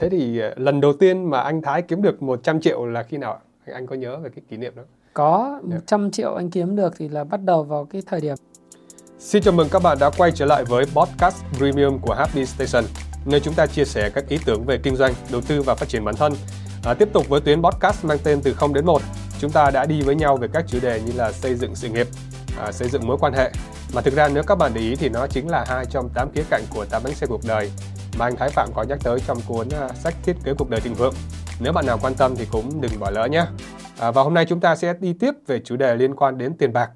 Thế thì lần đầu tiên mà anh Thái kiếm được 100 triệu là khi nào? Anh có nhớ về cái kỷ niệm đó? Có, 100 triệu anh kiếm được thì là bắt đầu vào cái thời điểm. Xin chào mừng các bạn đã quay trở lại với podcast premium của Happy Station, nơi chúng ta chia sẻ các ý tưởng về kinh doanh, đầu tư và phát triển bản thân. Tiếp tục với tuyến podcast mang tên Từ 0 đến 1, chúng ta đã đi với nhau về các chủ đề như là xây dựng sự nghiệp, xây dựng mối quan hệ. Mà thực ra nếu các bạn để ý thì nó chính là 2 trong 8 khía cạnh của 8 bánh xe cuộc đời mà anh Thái Phạm có nhắc tới trong cuốn sách Thiết kế cuộc đời thịnh vượng. Nếu bạn nào quan tâm thì cũng đừng bỏ lỡ nhé. Và hôm nay chúng ta sẽ đi tiếp về chủ đề liên quan đến tiền bạc,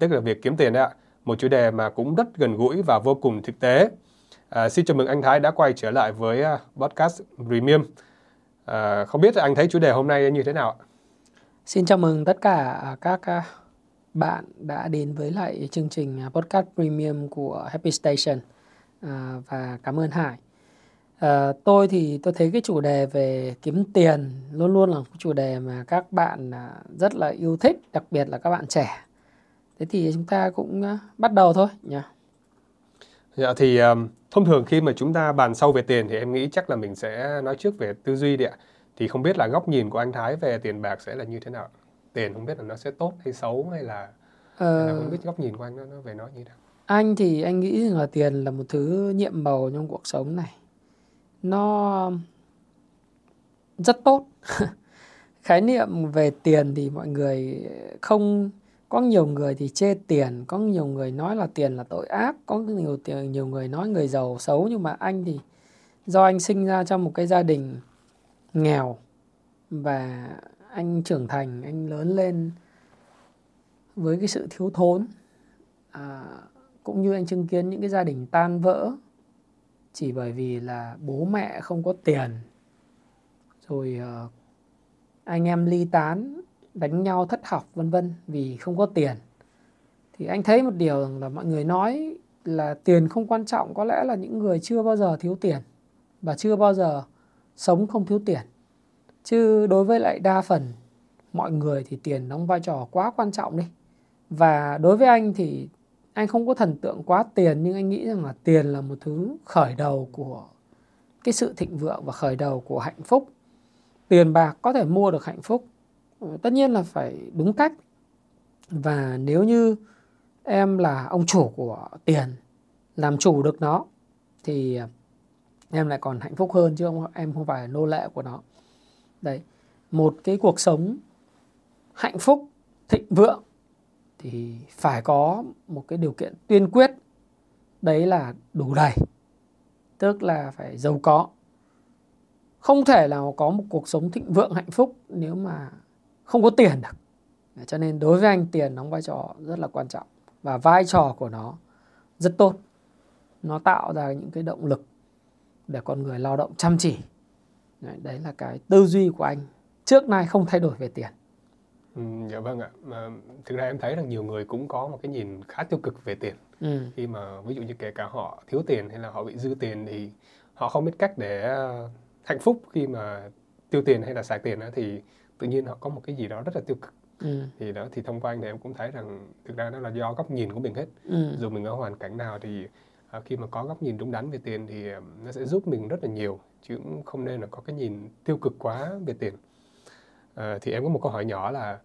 tức là việc kiếm tiền đấy ạ. Một chủ đề mà cũng rất gần gũi và vô cùng thực tế. Xin chào mừng anh Thái đã quay trở lại với podcast Premium. Không biết anh thấy chủ đề hôm nay như thế nào ạ? Xin chào mừng tất cả các bạn đã đến với lại chương trình podcast Premium của Happy Station. Và cảm ơn Hải. Tôi thì tôi thấy cái chủ đề về kiếm tiền luôn luôn là một chủ đề mà các bạn rất là yêu thích, đặc biệt là các bạn trẻ. Thế thì chúng ta cũng bắt đầu thôi nhỉ. Dạ thì thông thường khi mà chúng ta bàn sâu về tiền thì em nghĩ chắc là mình sẽ nói trước về tư duy đi ạ. Thì không biết là góc nhìn của anh Thái về tiền bạc sẽ là như thế nào? Tiền không biết là nó sẽ tốt hay xấu hay là không biết góc nhìn của anh nó về nó như thế nào? Anh thì anh nghĩ là tiền là một thứ nhiệm màu trong cuộc sống này. Nó rất tốt. Khái niệm về tiền thì mọi người không... Có nhiều người thì chê tiền, có nhiều người nói là tiền là tội ác, có nhiều người nói người giàu xấu. Nhưng mà anh thì do anh sinh ra trong một cái gia đình nghèo và anh trưởng thành, anh lớn lên với cái sự thiếu thốn. Cũng như anh chứng kiến những cái gia đình tan vỡ chỉ bởi vì là bố mẹ không có tiền, rồi anh em ly tán, đánh nhau, thất học vân vân vì không có tiền. Thì anh thấy một điều là mọi người nói là tiền không quan trọng, có lẽ là những người chưa bao giờ thiếu tiền và chưa bao giờ sống không thiếu tiền. Chứ đối với lại đa phần mọi người thì tiền đóng vai trò quá quan trọng đi. Và đối với anh thì anh không có thần tượng quá tiền, nhưng anh nghĩ rằng là tiền là một thứ khởi đầu của cái sự thịnh vượng và khởi đầu của hạnh phúc. Tiền bạc có thể mua được hạnh phúc, tất nhiên là phải đúng cách. Và nếu như em là ông chủ của tiền, làm chủ được nó, thì em lại còn hạnh phúc hơn, chứ em không phải nô lệ của nó. Đấy, một cái cuộc sống hạnh phúc, thịnh vượng thì phải có một cái điều kiện tiên quyết, đấy là đủ đầy, tức là phải giàu có. Không thể nào có một cuộc sống thịnh vượng, hạnh phúc nếu mà không có tiền được. Cho nên đối với anh, tiền đóng vai trò rất là quan trọng. Và vai trò của nó rất tốt. Nó tạo ra những cái động lực để con người lao động chăm chỉ. Đấy là cái tư duy của anh trước nay không thay đổi về tiền. Dạ vâng ạ. Mà thực ra em thấy rằng nhiều người cũng có một cái nhìn khá tiêu cực về tiền. Khi mà ví dụ như kể cả họ thiếu tiền hay là họ bị dư tiền thì họ không biết cách để hạnh phúc khi mà tiêu tiền hay là xài tiền đó, thì tự nhiên họ có một cái gì đó rất là tiêu cực. Thì đó, thì thông qua anh thì em cũng thấy rằng thực ra nó là do góc nhìn của mình hết. Dù mình ở hoàn cảnh nào thì khi mà có góc nhìn đúng đắn về tiền thì nó sẽ giúp mình rất là nhiều, chứ cũng không nên là có cái nhìn tiêu cực quá về tiền. Thì em có một câu hỏi nhỏ là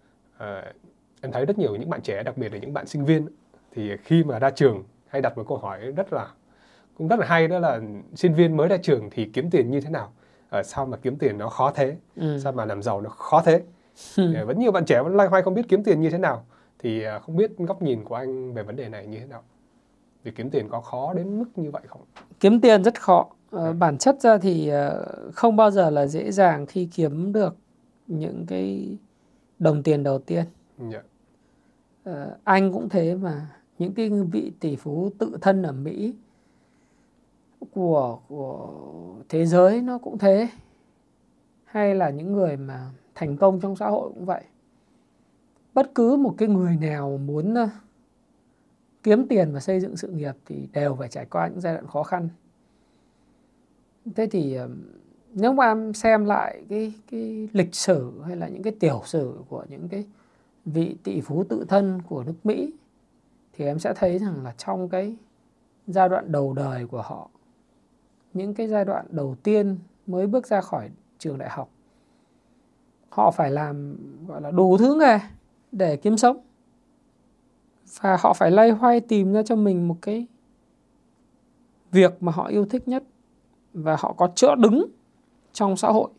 em thấy rất nhiều những bạn trẻ, đặc biệt là những bạn sinh viên, thì khi mà ra trường hay đặt một câu hỏi cũng rất là hay, đó là sinh viên mới ra trường thì kiếm tiền như thế nào? Sao mà kiếm tiền nó khó thế? Sao mà làm giàu nó khó thế? Vẫn nhiều bạn trẻ vẫn loay hoay không biết kiếm tiền như thế nào. Thì không biết góc nhìn của anh về vấn đề này như thế nào? Vì kiếm tiền có khó đến mức như vậy không? Kiếm tiền rất khó. Bản chất ra thì không bao giờ là dễ dàng khi kiếm được những cái đồng tiền đầu tiên. Yeah. Anh cũng thế mà. Những cái vị tỷ phú tự thân ở Mỹ, của thế giới nó cũng thế, hay là những người mà thành công trong xã hội cũng vậy. Bất cứ một cái người nào muốn kiếm tiền và xây dựng sự nghiệp thì đều phải trải qua những giai đoạn khó khăn. Thế thì nếu mà em xem lại cái lịch sử hay là những cái tiểu sử của những cái vị tỷ phú tự thân của nước Mỹ thì em sẽ thấy rằng là trong cái giai đoạn đầu đời của họ, những cái giai đoạn đầu tiên mới bước ra khỏi trường đại học. Họ phải làm gọi là đủ thứ nghề để kiếm sống. Và họ phải loay hoay tìm ra cho mình một cái việc mà họ yêu thích nhất và họ có chỗ đứng trong xã hội.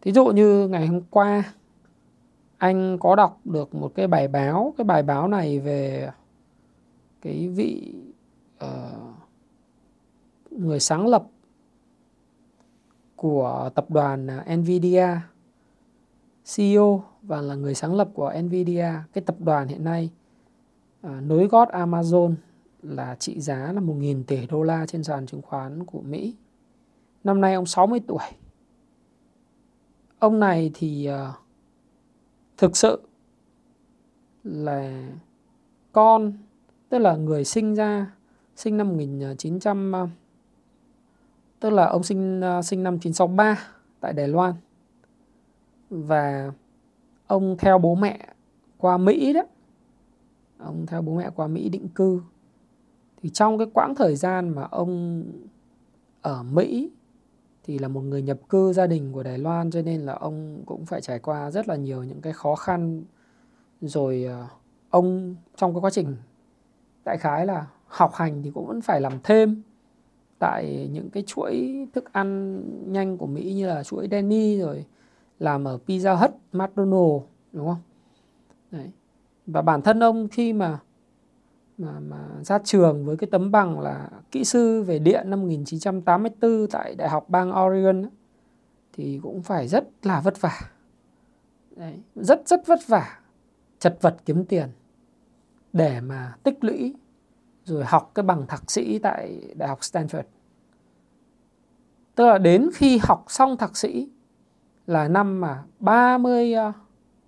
Thí dụ như ngày hôm qua anh có đọc được một cái bài báo. Cái bài báo này về cái vị người sáng lập của tập đoàn Nvidia, CEO và là người sáng lập của Nvidia. Cái tập đoàn hiện nay nối gót Amazon là trị giá là 1.000 tỷ đô la trên sàn chứng khoán của Mỹ. Năm nay ông 60 tuổi. Ông này thì thực sự là con, tức là người sinh năm 1900, tức là ông sinh năm 1963 tại Đài Loan. Và ông theo bố mẹ qua Mỹ đó. Ông theo bố mẹ qua Mỹ định cư. Thì trong cái quãng thời gian mà ông ở Mỹ thì là một người nhập cư gia đình của Đài Loan, cho nên là ông cũng phải trải qua rất là nhiều những cái khó khăn. Rồi ông trong cái quá trình đại khái là học hành thì cũng vẫn phải làm thêm tại những cái chuỗi thức ăn nhanh của Mỹ như là chuỗi Denny, rồi làm ở Pizza Hut, McDonald's, đúng không? Đấy. Và bản thân ông khi mà ra trường với cái tấm bằng là kỹ sư về điện năm 1984 tại Đại học bang Oregon ấy, thì cũng phải rất là vất vả. Đấy, rất vất vả, chật vật kiếm tiền để mà tích lũy rồi học cái bằng thạc sĩ tại Đại học Stanford. Tức là đến khi học xong thạc sĩ là năm mà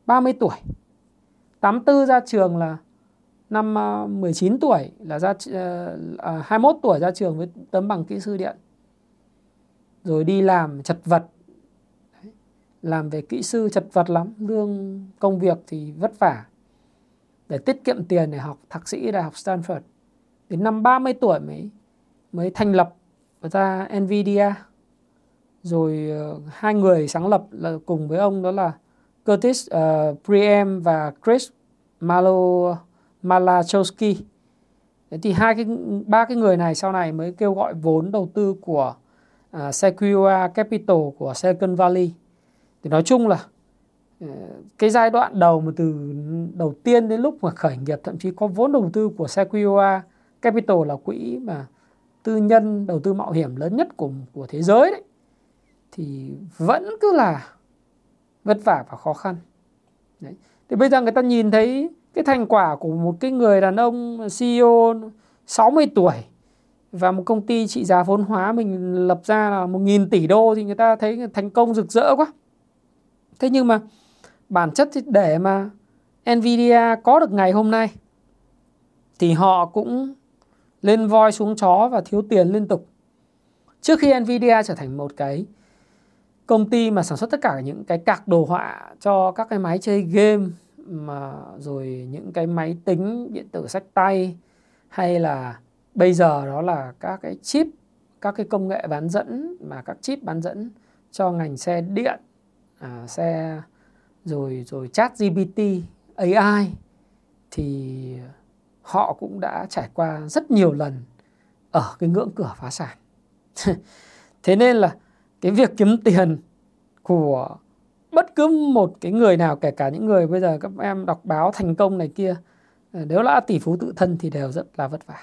30 tuổi. 84 ra trường là năm 19 tuổi, là 21 tuổi ra trường với tấm bằng kỹ sư điện. Rồi đi làm chật vật. Làm về kỹ sư chật vật lắm, lương công việc thì vất vả. Để tiết kiệm tiền để học thạc sĩ Đại học Stanford. Đến năm 30 tuổi mới thành lập ra Nvidia. Rồi hai người sáng lập là cùng với ông, đó là Curtis Priem và Chris Malachowski. Thế thì ba cái người này sau này mới kêu gọi vốn đầu tư của Sequoia Capital của Silicon Valley. Thì nói chung là cái giai đoạn đầu mà từ đầu tiên đến lúc mà khởi nghiệp, thậm chí có vốn đầu tư của Sequoia Capital là quỹ mà tư nhân đầu tư mạo hiểm lớn nhất của thế giới đấy, thì vẫn cứ là vất vả và khó khăn. Đấy. Thì bây giờ người ta nhìn thấy cái thành quả của một cái người đàn ông CEO 60 tuổi và một công ty trị giá vốn hóa mình lập ra là 1.000 tỷ đô, thì người ta thấy thành công rực rỡ quá. Thế nhưng mà bản chất thì để mà Nvidia có được ngày hôm nay thì họ cũng lên voi xuống chó và thiếu tiền liên tục. Trước khi Nvidia trở thành một cái công ty mà sản xuất tất cả những cái card đồ họa cho các cái máy chơi game, mà rồi những cái máy tính điện tử xách tay, hay là bây giờ đó là các cái chip, các cái công nghệ bán dẫn, mà các chip bán dẫn cho ngành xe điện, xe rồi chat GPT, AI, thì họ cũng đã trải qua rất nhiều lần ở cái ngưỡng cửa phá sản. Thế nên là cái việc kiếm tiền của bất cứ một cái người nào, kể cả những người bây giờ các em đọc báo thành công này kia, nếu là tỷ phú tự thân thì đều rất là vất vả.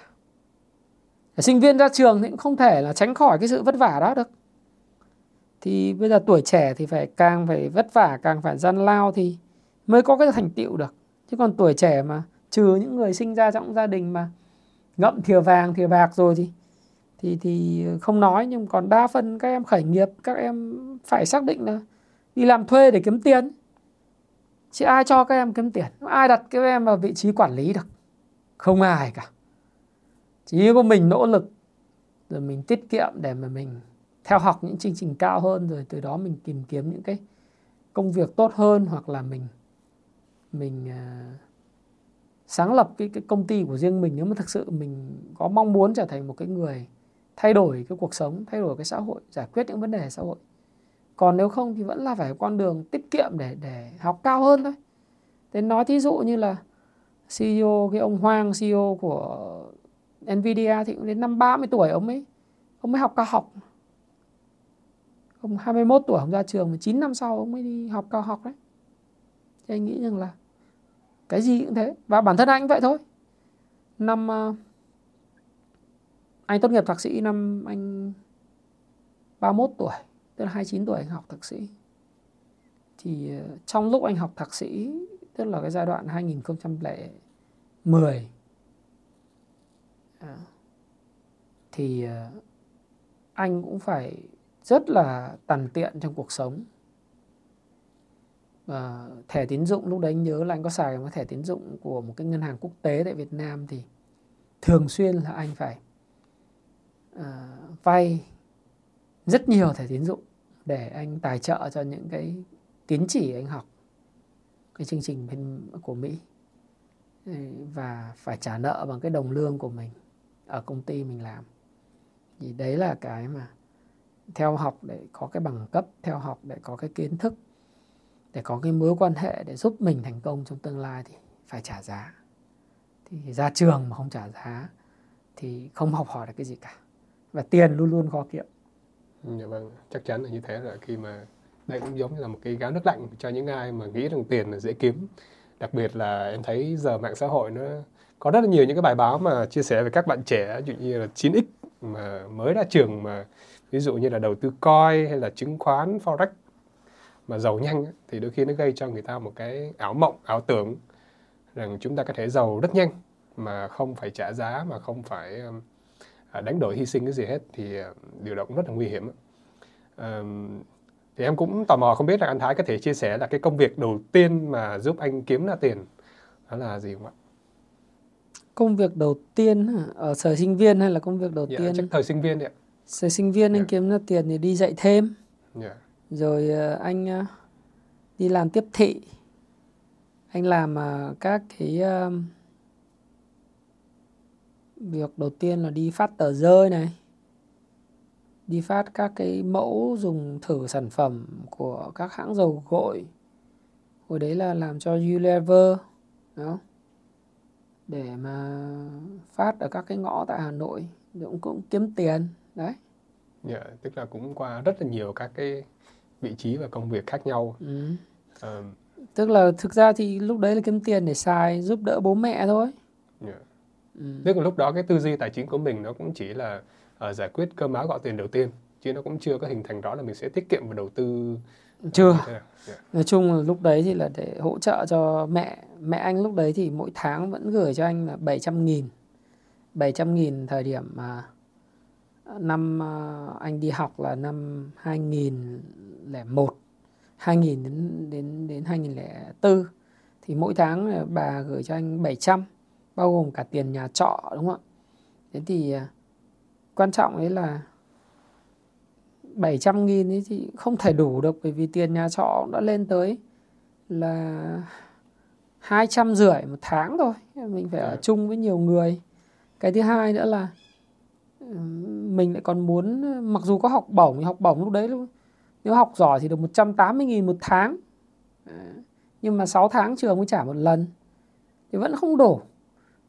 Sinh viên ra trường thì cũng không thể là tránh khỏi cái sự vất vả đó được. Thì bây giờ tuổi trẻ thì càng phải vất vả, càng phải gian lao thì mới có cái thành tựu được. Chứ còn tuổi trẻ mà trừ những người sinh ra trong gia đình mà ngậm thìa vàng, thìa bạc rồi thì không nói, nhưng còn đa phần các em khởi nghiệp, các em phải xác định là đi làm thuê để kiếm tiền. Chứ ai cho các em kiếm tiền? Ai đặt các em vào vị trí quản lý được? Không ai cả. Chỉ có mình nỗ lực, rồi mình tiết kiệm để mà mình theo học những chương trình cao hơn, rồi từ đó mình tìm kiếm những cái công việc tốt hơn, hoặc là mình sáng lập cái công ty của riêng mình, nếu mà thực sự mình có mong muốn trở thành một cái người thay đổi cái cuộc sống, thay đổi cái xã hội, giải quyết những vấn đề xã hội. Còn nếu không thì vẫn là phải con đường tiết kiệm để học cao hơn thôi. Thế nói thí dụ như là CEO, cái ông Hoàng, CEO của Nvidia thì cũng đến năm 30 tuổi ông mới học cao học. Ông 21 tuổi ông ra trường, 19 năm sau ông mới đi học cao học đấy. Thế anh nghĩ rằng là cái gì cũng thế. Và bản thân anh vậy thôi. Năm anh tốt nghiệp thạc sĩ năm anh 31 tuổi, tức là 29 tuổi anh học thạc sĩ. Thì trong lúc anh học thạc sĩ, tức là cái giai đoạn 2010 thì anh cũng phải rất là tằn tiện trong cuộc sống. Và thẻ tín dụng lúc đấy anh nhớ là anh có xài một thẻ tín dụng của một cái ngân hàng quốc tế tại Việt Nam, thì thường xuyên là anh phải vay rất nhiều thẻ tín dụng để anh tài trợ cho những cái tín chỉ anh học, cái chương trình bên của Mỹ, và phải trả nợ bằng cái đồng lương của mình ở công ty mình làm. Thì đấy là cái mà theo học để có cái bằng cấp, theo học để có cái kiến thức, để có cái mối quan hệ để giúp mình thành công trong tương lai thì phải trả giá. Thì ra trường mà không trả giá thì không học hỏi được cái gì cả. Và tiền luôn luôn khó kiếm. Dạ vâng, chắc chắn là như thế. Là khi mà đây cũng giống như là một cái gáo nước lạnh cho những ai mà nghĩ rằng tiền là dễ kiếm. Đặc biệt là em thấy giờ mạng xã hội nó có rất là nhiều những cái bài báo mà chia sẻ về các bạn trẻ, ví dụ như là 9X mà mới ra trường, mà ví dụ như là đầu tư coin hay là chứng khoán, forex mà giàu nhanh, thì đôi khi nó gây cho người ta một cái ảo mộng, ảo tưởng rằng chúng ta có thể giàu rất nhanh mà không phải trả giá, mà không phải đánh đổi hy sinh cái gì hết, thì điều đó cũng rất là nguy hiểm. Thì em cũng tò mò không biết là anh Thái có thể chia sẻ là cái công việc đầu tiên mà giúp anh kiếm ra tiền đó là gì không ạ? Công việc đầu tiên ở thời sinh viên hay là công việc đầu tiên? Chắc thời sinh viên đấy ạ. Thời sinh viên anh kiếm ra tiền thì đi dạy thêm. Rồi anh đi làm tiếp thị. Anh làm các cái việc đầu tiên là đi phát tờ rơi này, đi phát các cái mẫu dùng thử sản phẩm của các hãng dầu gội. Hồi đấy là làm cho Unilever đó, để mà phát ở các cái ngõ tại Hà Nội, cũng kiếm tiền đấy. Yeah, tức là cũng qua rất là nhiều các cái vị trí và công việc khác nhau. Tức là thực ra thì lúc đấy là kiếm tiền để xài giúp đỡ bố mẹ thôi. Tức là lúc đó cái tư duy tài chính của mình nó cũng chỉ là giải quyết cơm áo gạo tiền đầu tiên, chứ nó cũng chưa có hình thành rõ là mình sẽ tiết kiệm và đầu tư. Nói chung là lúc đấy thì là để hỗ trợ cho mẹ. Mẹ anh lúc đấy thì mỗi tháng vẫn gửi cho anh là 700.000. 700.000 thời điểm mà năm anh đi học là năm 2001, 2000 đến 2004. Thì mỗi tháng bà gửi cho anh 700, bao gồm cả tiền nhà trọ, đúng không ạ? Thế thì quan trọng đấy là 700.000 ấy thì không thể đủ được, bởi vì tiền nhà trọ đã lên tới là 250 một tháng rồi. Mình phải ở chung với nhiều người. Cái thứ hai nữa là mình lại còn muốn, mặc dù có học bổng, học bổng lúc đấy nếu học giỏi thì được 180.000 một tháng, nhưng mà 6 tháng trường mới trả một lần thì vẫn không đủ.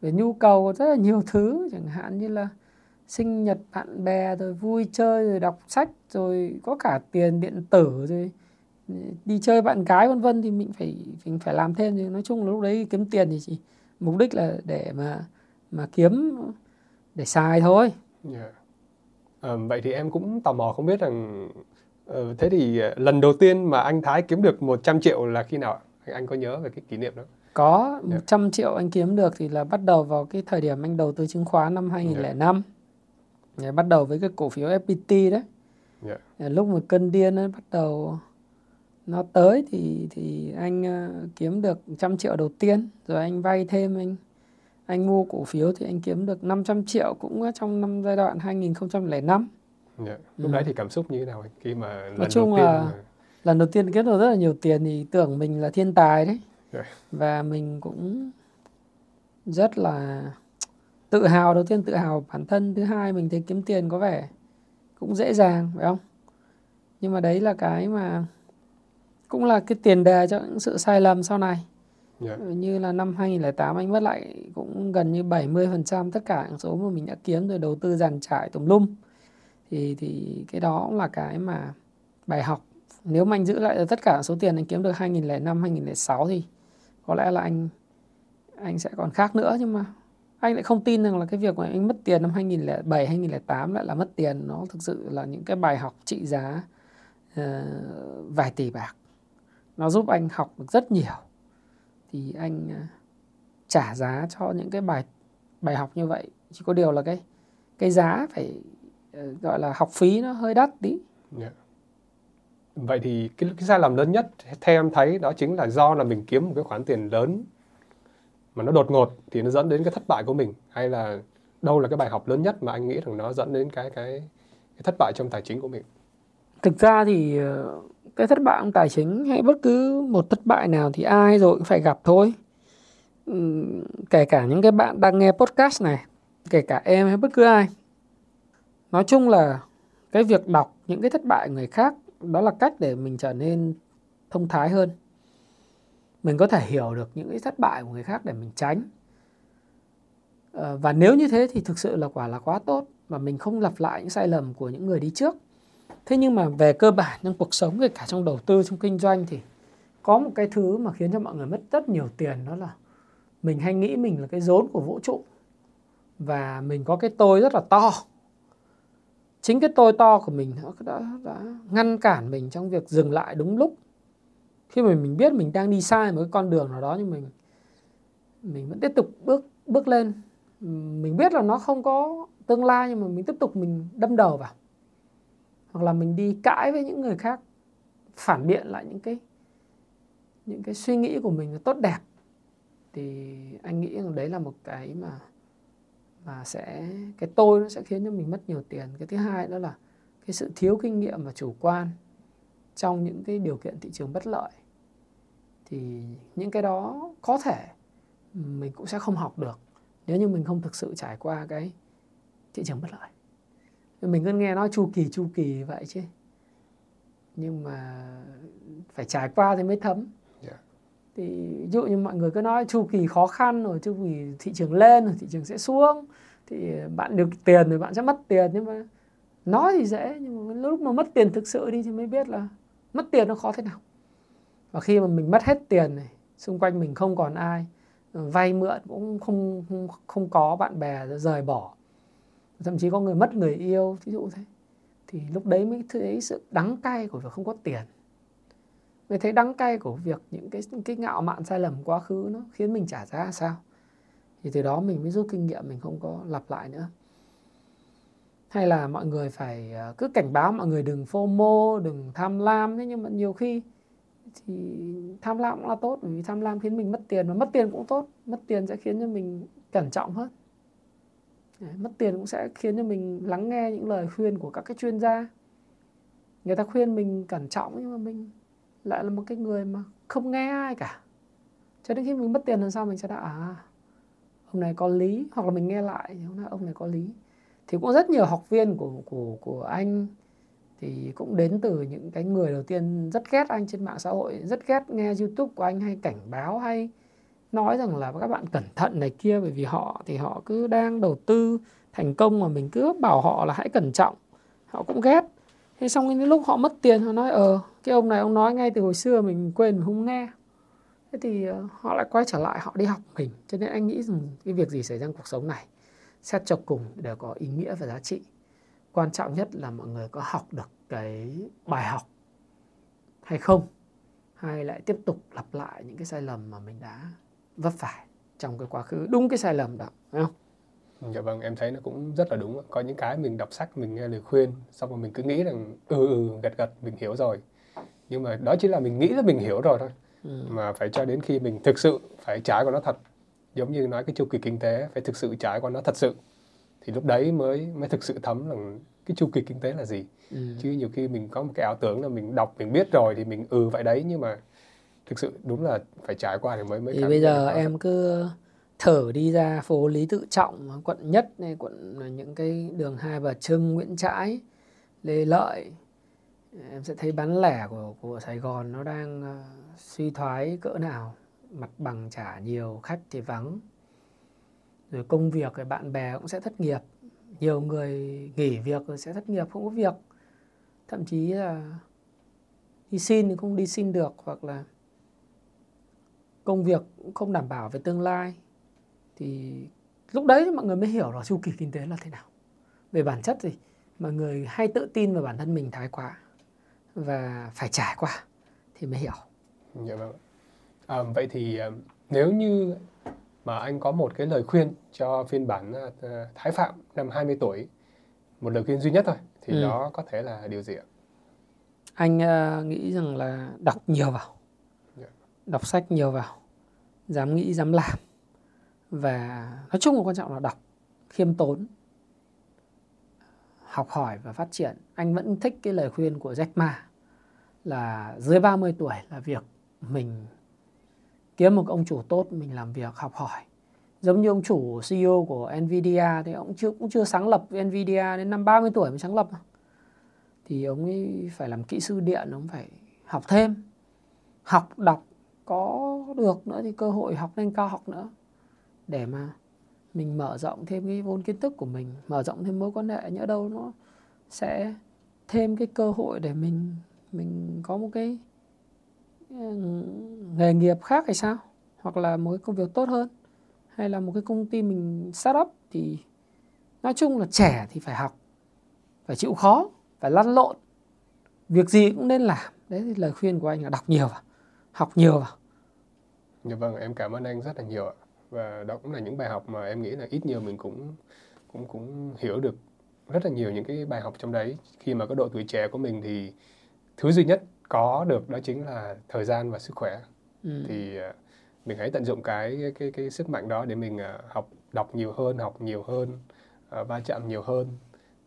Về nhu cầu rất là nhiều thứ, chẳng hạn như là sinh nhật bạn bè, rồi vui chơi, rồi đọc sách, rồi có cả tiền điện tử, rồi đi chơi bạn gái vân vân, thì mình phải làm thêm. Thì nói chung là lúc đấy kiếm tiền thì chỉ mục đích là để mà kiếm để xài thôi. Vậy thì em cũng tò mò không biết rằng thế thì lần đầu tiên mà anh Thái kiếm được 100 triệu là khi nào? Anh có nhớ về cái kỷ niệm đó? Có, 100 triệu anh kiếm được thì là bắt đầu vào cái thời điểm anh đầu tư chứng khoán năm 2005. Bắt đầu với cái cổ phiếu FPT đấy. Lúc mà cơn điên nó bắt đầu nó tới thì anh kiếm được 100 triệu đầu tiên. Rồi anh vay thêm, anh mua cổ phiếu thì anh kiếm được 500 triệu cũng trong năm giai đoạn 2005. Lúc đấy thì cảm xúc như thế nào khi mà lần đầu tiên kiếm được rất là nhiều tiền thì tưởng mình là thiên tài đấy. Và mình cũng rất là Tự hào, đầu tiên tự hào bản thân, thứ hai mình thấy kiếm tiền có vẻ cũng dễ dàng, phải không? Nhưng mà đấy là cái mà cũng là cái tiền đề cho những sự sai lầm sau này. Yeah. Như là năm 2008 anh mất lại cũng gần như 70% tất cả những số mà mình đã kiếm rồi, đầu tư dàn trải tùm lum. Thì cái đó cũng là cái mà bài học. Nếu mà anh giữ lại tất cả số tiền anh kiếm được 2005, 2006 thì có lẽ là anh sẽ còn khác nữa. Nhưng mà anh lại không tin rằng là cái việc mà anh mất tiền năm 2007, 2008 lại là mất tiền. Nó thực sự là những cái bài học trị giá vài tỷ bạc. Nó giúp anh học được rất nhiều. Thì anh trả giá cho những cái bài học như vậy. Chỉ có điều là cái giá phải gọi là học phí nó hơi đắt tí. Yeah. Vậy thì cái sai lầm lớn nhất theo em thấy đó chính là do là mình kiếm một cái khoản tiền lớn mà nó đột ngột thì nó dẫn đến cái thất bại của mình, hay là đâu là cái bài học lớn nhất mà anh nghĩ rằng nó dẫn đến cái thất bại trong tài chính của mình? Thực ra thì cái thất bại trong tài chính hay bất cứ một thất bại nào thì ai rồi cũng phải gặp thôi. Kể cả những cái bạn đang nghe podcast này, kể cả em hay bất cứ ai. Nói chung là cái việc đọc những cái thất bại của người khác đó là cách để mình trở nên thông thái hơn. Mình có thể hiểu được những cái thất bại của người khác để mình tránh. Và nếu như thế thì thực sự là quả là quá tốt. Và mình không lặp lại những sai lầm của những người đi trước. Thế nhưng mà về cơ bản trong cuộc sống, kể cả trong đầu tư, trong kinh doanh thì có một cái thứ mà khiến cho mọi người mất rất nhiều tiền, đó là mình hay nghĩ mình là cái rốn của vũ trụ. Và mình có cái tôi rất là to. Chính cái tôi to của mình đã ngăn cản mình trong việc dừng lại đúng lúc. Khi mà mình biết mình đang đi sai một cái con đường nào đó, nhưng mình vẫn tiếp tục bước lên. Mình biết là nó không có tương lai, nhưng mà mình tiếp tục mình đâm đầu vào. Hoặc là mình đi cãi với những người khác, phản biện lại những cái suy nghĩ của mình tốt đẹp. Thì anh nghĩ rằng đấy là một cái mà cái tôi nó sẽ khiến cho mình mất nhiều tiền. Cái thứ hai đó là cái sự thiếu kinh nghiệm và chủ quan trong những cái điều kiện thị trường bất lợi. Thì những cái đó có thể mình cũng sẽ không học được nếu như mình không thực sự trải qua cái thị trường bất lợi. Mình cứ nghe nói chu kỳ vậy chứ, nhưng mà phải trải qua thì mới thấm. Yeah. Thì ví dụ như mọi người cứ nói chu kỳ khó khăn rồi, chu kỳ thị trường lên rồi thị trường sẽ xuống, thì bạn được tiền rồi bạn sẽ mất tiền. Nhưng mà nói thì dễ, nhưng mà lúc mà mất tiền thực sự đi thì mới biết là mất tiền nó khó thế nào. Và khi mà mình mất hết tiền này, xung quanh mình không còn ai vay mượn, cũng không có bạn bè rời bỏ, thậm chí có người mất người yêu, ví dụ thế, thì lúc đấy mới thấy sự đắng cay của việc không có tiền, mới thấy đắng cay của việc những cái ngạo mạn sai lầm quá khứ nó khiến mình trả giá sao. Thì từ đó mình mới rút kinh nghiệm, mình không có lặp lại nữa. Hay là mọi người phải cứ cảnh báo mọi người đừng FOMO, đừng tham lam. Thế nhưng mà nhiều khi thì tham lam cũng là tốt, bởi vì tham lam khiến mình mất tiền, và mất tiền cũng tốt. Mất tiền sẽ khiến cho mình cẩn trọng hơn. Mất tiền cũng sẽ khiến cho mình lắng nghe những lời khuyên của các cái chuyên gia. Người ta khuyên mình cẩn trọng, nhưng mà mình lại là một cái người mà không nghe ai cả. Cho đến khi mình mất tiền lần sau mình sẽ ông này có lý. Hoặc là mình nghe lại, ông này có lý. Thì cũng rất nhiều học viên của anh thì cũng đến từ những cái người đầu tiên rất ghét anh trên mạng xã hội, rất ghét nghe YouTube của anh hay cảnh báo, hay nói rằng là các bạn cẩn thận này kia, bởi vì họ cứ đang đầu tư thành công mà mình cứ bảo họ là hãy cẩn trọng, họ cũng ghét. Thế xong đến lúc họ mất tiền họ nói cái ông này ông nói ngay từ hồi xưa mình quên, mình không nghe. Thế thì họ lại quay trở lại, họ đi học mình. Cho nên anh nghĩ rằng cái việc gì xảy ra trong cuộc sống này xét cho cùng đều có ý nghĩa và giá trị. Quan trọng nhất là mọi người có học được cái bài học hay không, hay lại tiếp tục lặp lại những cái sai lầm mà mình đã vấp phải trong cái quá khứ, đúng cái sai lầm đó, phải không? Dạ vâng, em thấy nó cũng rất là đúng. Có những cái mình đọc sách, mình nghe lời khuyên, xong rồi mình cứ nghĩ rằng gật mình hiểu rồi. Nhưng mà đó chỉ là mình nghĩ là mình hiểu rồi thôi. Mà phải cho đến khi mình thực sự phải trải qua nó thật. Giống như nói cái chu kỳ kinh tế, phải thực sự trải qua nó thật sự thì lúc đấy mới thực sự thấm rằng cái chu kỳ kinh tế là gì. Chứ nhiều khi mình có một cái ảo tưởng là mình đọc mình biết rồi thì mình vậy đấy, nhưng mà thực sự đúng là phải trải qua thì mới cảm. Thì bây giờ em cứ thử đi ra phố Lý Tự Trọng, quận Nhất, quận những cái đường Hai Bà Trưng, Nguyễn Trãi, Lê Lợi, em sẽ thấy bán lẻ của Sài Gòn nó đang suy thoái cỡ nào. Mặt bằng trả nhiều, khách thì vắng, rồi công việc thì bạn bè cũng sẽ thất nghiệp, nhiều người nghỉ việc rồi sẽ thất nghiệp, không có việc, thậm chí là đi xin thì không đi xin được, hoặc là công việc cũng không đảm bảo về tương lai. Thì lúc đấy mọi người mới hiểu là chu kỳ kinh tế là thế nào. Về bản chất thì mọi người hay tự tin vào bản thân mình thái quá, và phải trải qua thì mới hiểu. Dạ vâng. Vậy thì nếu như mà anh có một cái lời khuyên cho phiên bản Thái Phạm năm 20 tuổi, một lời khuyên duy nhất thôi, thì đó có thể là điều gì ạ? Anh nghĩ rằng là đọc nhiều vào, đọc sách nhiều vào, dám nghĩ, dám làm. Và nói chung là quan trọng là đọc, khiêm tốn, học hỏi và phát triển. Anh vẫn thích cái lời khuyên của Jack Ma là dưới 30 tuổi là việc mình kiếm một ông chủ tốt, mình làm việc, học hỏi. Giống như ông chủ CEO của Nvidia thì ông cũng chưa sáng lập Nvidia, đến năm 30 tuổi mới sáng lập. Thì ông ấy phải làm kỹ sư điện, ông phải học thêm, học, đọc, có được nữa thì cơ hội học lên cao học nữa, để mà mình mở rộng thêm cái vốn kiến thức của mình, mở rộng thêm mối quan hệ, nhỡ đâu nó sẽ thêm cái cơ hội để mình có một cái nghề nghiệp khác hay sao, hoặc là một cái công việc tốt hơn, hay là một cái công ty mình start up. Thì nói chung là trẻ thì phải học, phải chịu khó, phải lăn lộn, việc gì cũng nên làm. Đấy thì lời khuyên của anh là đọc nhiều vào, học nhiều vào. Dạ vâng, em cảm ơn anh rất là nhiều ạ. Và đó cũng là những bài học mà em nghĩ là ít nhiều mình cũng hiểu được rất là nhiều những cái bài học trong đấy. Khi mà có độ tuổi trẻ của mình thì thứ duy nhất có được đó chính là thời gian và sức khỏe. Thì mình hãy tận dụng cái sức mạnh đó để mình học, đọc nhiều hơn, học nhiều hơn, va chạm nhiều hơn.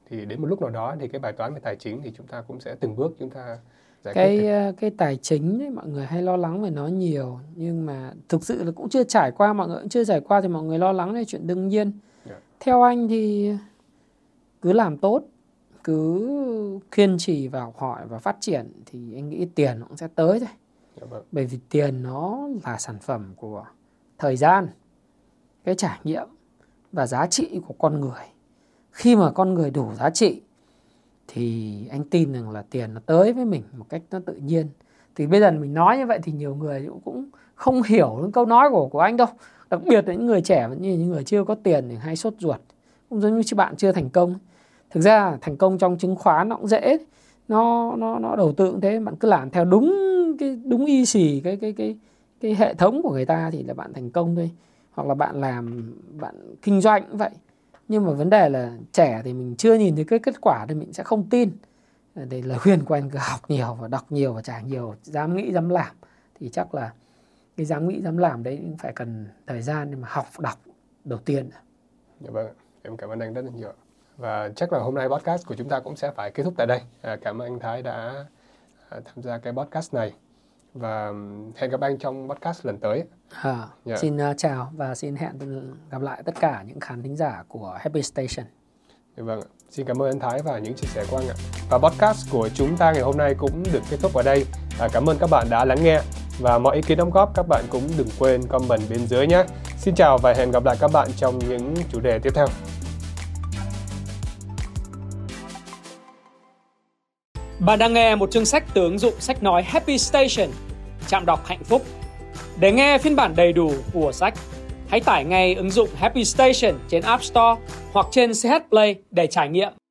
Thì đến một lúc nào đó thì cái bài toán về tài chính thì chúng ta cũng sẽ từng bước chúng ta giải quyết. Cái tài chính ấy, mọi người hay lo lắng về nó nhiều, nhưng mà thực sự là cũng chưa trải qua, mọi người cũng chưa trải qua thì mọi người lo lắng là chuyện đương nhiên. Theo anh thì cứ làm tốt, cứ kiên trì và học hỏi và phát triển thì anh nghĩ tiền nó cũng sẽ tới thôi. Bởi vì tiền nó là sản phẩm của thời gian, cái trải nghiệm và giá trị của con người. Khi mà con người đủ giá trị thì anh tin rằng là tiền nó tới với mình một cách nó tự nhiên. Thì bây giờ mình nói như vậy thì nhiều người cũng không hiểu những câu nói của anh đâu. Đặc biệt là những người trẻ, như những người chưa có tiền thì hay sốt ruột, cũng giống như bạn chưa thành công. Thực ra thành công trong chứng khoán nó cũng dễ, nó đầu tư cũng thế, bạn cứ làm theo đúng y xì cái hệ thống của người ta thì là bạn thành công thôi. Hoặc là bạn kinh doanh cũng vậy. Nhưng mà vấn đề là trẻ thì mình chưa nhìn thấy cái kết quả thì mình sẽ không tin. Để lời khuyên của anh cứ học nhiều và đọc nhiều và trải nhiều, dám nghĩ dám làm. Thì chắc là cái dám nghĩ dám làm đấy cũng phải cần thời gian để mà học đọc đầu tiên. Dạ vâng, em cảm ơn anh rất là nhiều. Và chắc là hôm nay podcast của chúng ta cũng sẽ phải kết thúc tại đây. Cảm ơn anh Thái đã tham gia cái podcast này. Và hẹn gặp anh trong podcast lần tới. Xin chào và xin hẹn gặp lại tất cả những khán thính giả của Happy Station. Vâng, xin cảm ơn anh Thái và những chia sẻ của anh ạ. Và podcast của chúng ta ngày hôm nay cũng được kết thúc ở đây. Cảm ơn các bạn đã lắng nghe. Và mọi ý kiến đóng góp các bạn cũng đừng quên comment bên dưới nhé. Xin chào và hẹn gặp lại các bạn trong những chủ đề tiếp theo. Bạn đang nghe một chương sách từ ứng dụng sách nói Happy Station, trạm đọc hạnh phúc. Để nghe phiên bản đầy đủ của sách, hãy tải ngay ứng dụng Happy Station trên App Store hoặc trên CH Play để trải nghiệm.